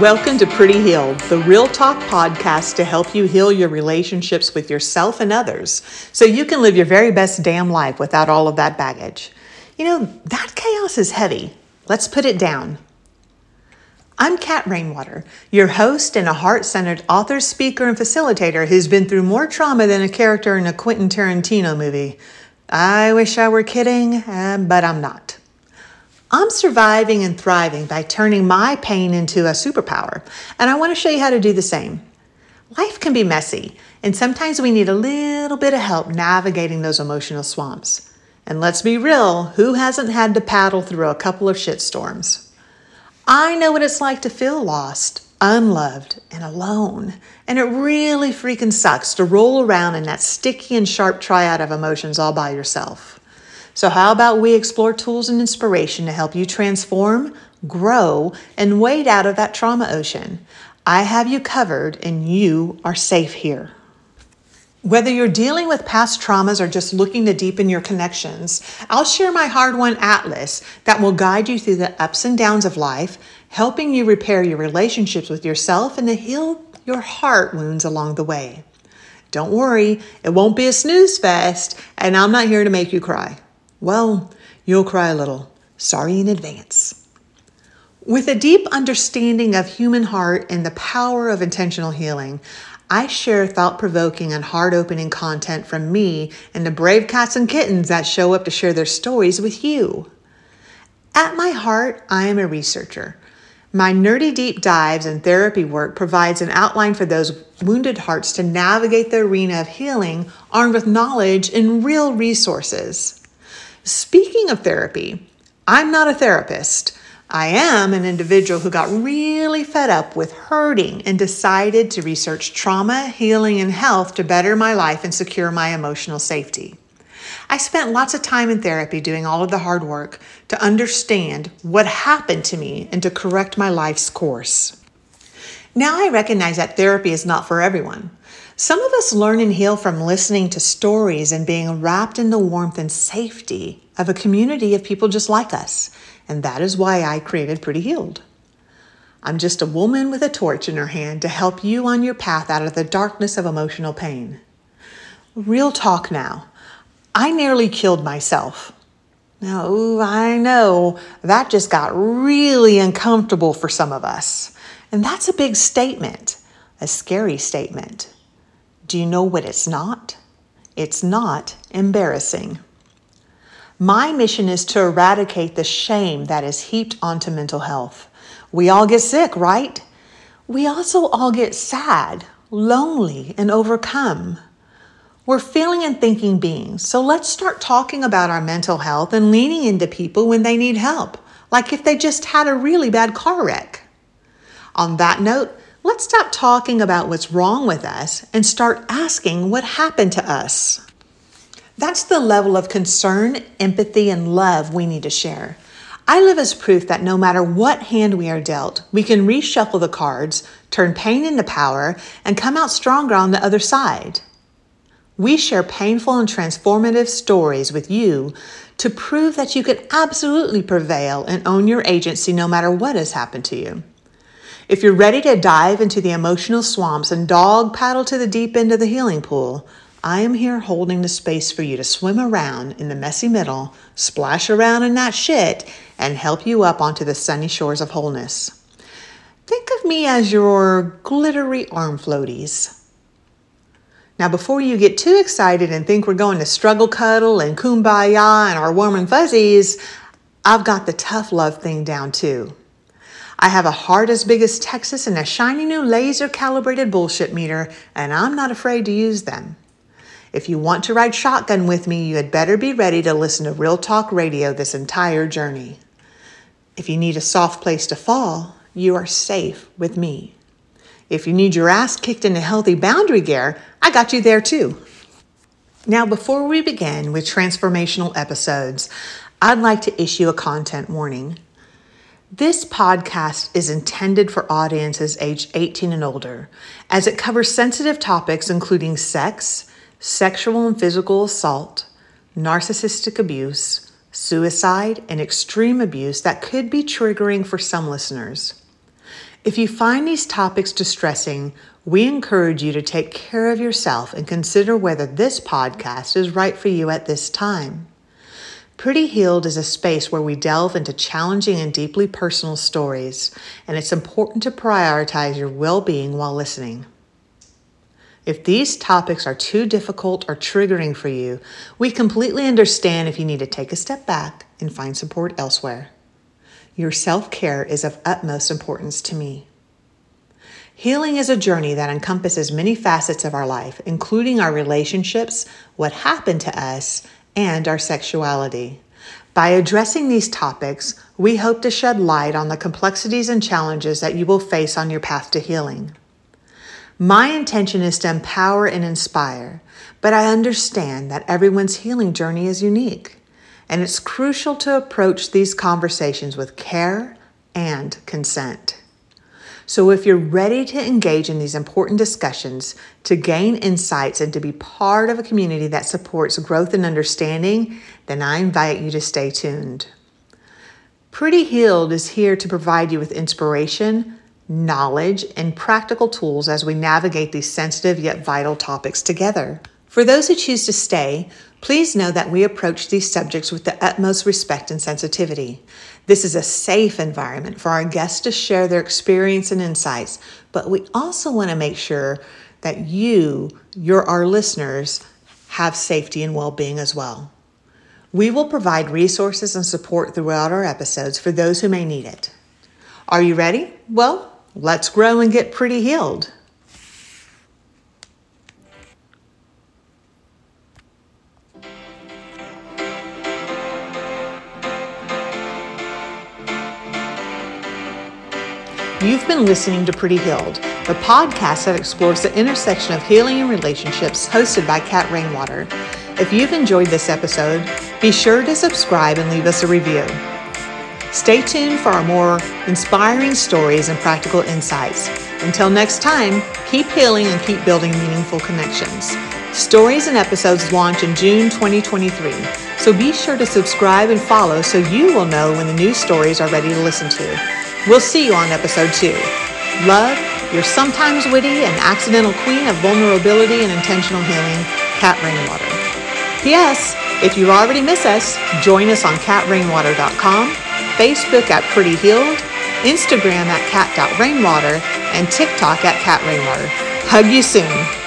Welcome to Pretty Healed, the real talk podcast to help you heal your relationships with yourself and others so you can live your very best damn life without all of that baggage. You know, that chaos is heavy. Let's put it down. I'm Kat Rainwater, your host and a heart-centered author, speaker, and facilitator who's been through more trauma than a character in a Quentin Tarantino movie. I wish I were kidding, but I'm not. I'm surviving and thriving by turning my pain into a superpower, and I want to show you how to do the same. Life can be messy, and sometimes we need a little bit of help navigating those emotional swamps. And let's be real, who hasn't had to paddle through a couple of shitstorms? I know what it's like to feel lost, unloved, and alone, and it really freaking sucks to roll around in that sticky and sharp triad of emotions all by yourself. So how about we explore tools and inspiration to help you transform, grow, and wade out of that trauma ocean? I have you covered, and you are safe here. Whether you're dealing with past traumas or just looking to deepen your connections, I'll share my hard-won atlas that will guide you through the ups and downs of life, helping you repair your relationships with yourself and to heal your heart wounds along the way. Don't worry, it won't be a snooze fest, and I'm not here to make you cry. Well, you'll cry a little. Sorry in advance. With a deep understanding of human heart and the power of intentional healing, I share thought-provoking and heart-opening content from me and the brave cats and kittens that show up to share their stories with you. At my heart, I am a researcher. My nerdy deep dives and therapy work provides an outline for those wounded hearts to navigate the arena of healing armed with knowledge and real resources. Speaking of therapy, I'm not a therapist. I am an individual who got really fed up with hurting and decided to research trauma, healing, and health to better my life and secure my emotional safety. I spent lots of time in therapy doing all of the hard work to understand what happened to me and to correct my life's course. Now I recognize that therapy is not for everyone. Some of us learn and heal from listening to stories and being wrapped in the warmth and safety of a community of people just like us. And that is why I created Pretty Healed. I'm just a woman with a torch in her hand to help you on your path out of the darkness of emotional pain. Real talk now. I nearly killed myself. Now, I know that just got really uncomfortable for some of us. And that's a big statement, a scary statement. Do you know what it's not? It's not embarrassing. My mission is to eradicate the shame that is heaped onto mental health. We all get sick, right? We also all get sad, lonely, and overcome. We're feeling and thinking beings, so let's start talking about our mental health and leaning into people when they need help, like if they just had a really bad car wreck. On that note, let's stop talking about what's wrong with us and start asking what happened to us. That's the level of concern, empathy, and love we need to share. I live as proof that no matter what hand we are dealt, we can reshuffle the cards, turn pain into power, and come out stronger on the other side. We share painful and transformative stories with you to prove that you can absolutely prevail and own your agency no matter what has happened to you. If you're ready to dive into the emotional swamps and dog paddle to the deep end of the healing pool, I am here holding the space for you to swim around in the messy middle, splash around in that shit, and help you up onto the sunny shores of wholeness. Think of me as your glittery arm floaties. Now, before you get too excited and think we're going to struggle cuddle and kumbaya and our warm and fuzzies, I've got the tough love thing down too. I have a heart as big as Texas and a shiny new laser-calibrated bullshit meter, and I'm not afraid to use them. If you want to ride shotgun with me, you had better be ready to listen to Real Talk Radio this entire journey. If you need a soft place to fall, you are safe with me. If you need your ass kicked in a healthy boundary gear, I got you there too. Now, before we begin with transformational episodes, I'd like to issue a content warning. This podcast is intended for audiences aged 18 and older, as it covers sensitive topics including sex, sexual and physical assault, narcissistic abuse, suicide, and extreme abuse that could be triggering for some listeners. If you find these topics distressing, we encourage you to take care of yourself and consider whether this podcast is right for you at this time. Pretty Healed is a space where we delve into challenging and deeply personal stories, and it's important to prioritize your well-being while listening. If these topics are too difficult or triggering for you, we completely understand if you need to take a step back and find support elsewhere. Your self-care is of utmost importance to me. Healing is a journey that encompasses many facets of our life, including our relationships, what happened to us, and our sexuality. By addressing these topics, we hope to shed light on the complexities and challenges that you will face on your path to healing. My intention is to empower and inspire, but I understand that everyone's healing journey is unique, and it's crucial to approach these conversations with care and consent. So if you're ready to engage in these important discussions, to gain insights, and to be part of a community that supports growth and understanding, then I invite you to stay tuned. Pretty Healed is here to provide you with inspiration, knowledge, and practical tools as we navigate these sensitive yet vital topics together. For those who choose to stay, please know that we approach these subjects with the utmost respect and sensitivity. This is a safe environment for our guests to share their experience and insights, but we also want to make sure that our listeners, have safety and well-being as well. We will provide resources and support throughout our episodes for those who may need it. Are you ready? Well, let's grow and get pretty healed. You've been listening to Pretty Healed, the podcast that explores the intersection of healing and relationships, hosted by Kat Rainwater. If you've enjoyed this episode, be sure to subscribe and leave us a review. Stay tuned for our more inspiring stories and practical insights. Until next time, keep healing and keep building meaningful connections. Stories and episodes launch in June 2023, so be sure to subscribe and follow so you will know when the new stories are ready to listen to. We'll see you on episode 2. Love, your sometimes witty and accidental queen of vulnerability and intentional healing, Kat Rainwater. P.S. If you already miss us, join us on katrainwater.com, Facebook at Pretty Healed, Instagram at kat.rainwater, and TikTok at Kat Rainwater. Hug you soon.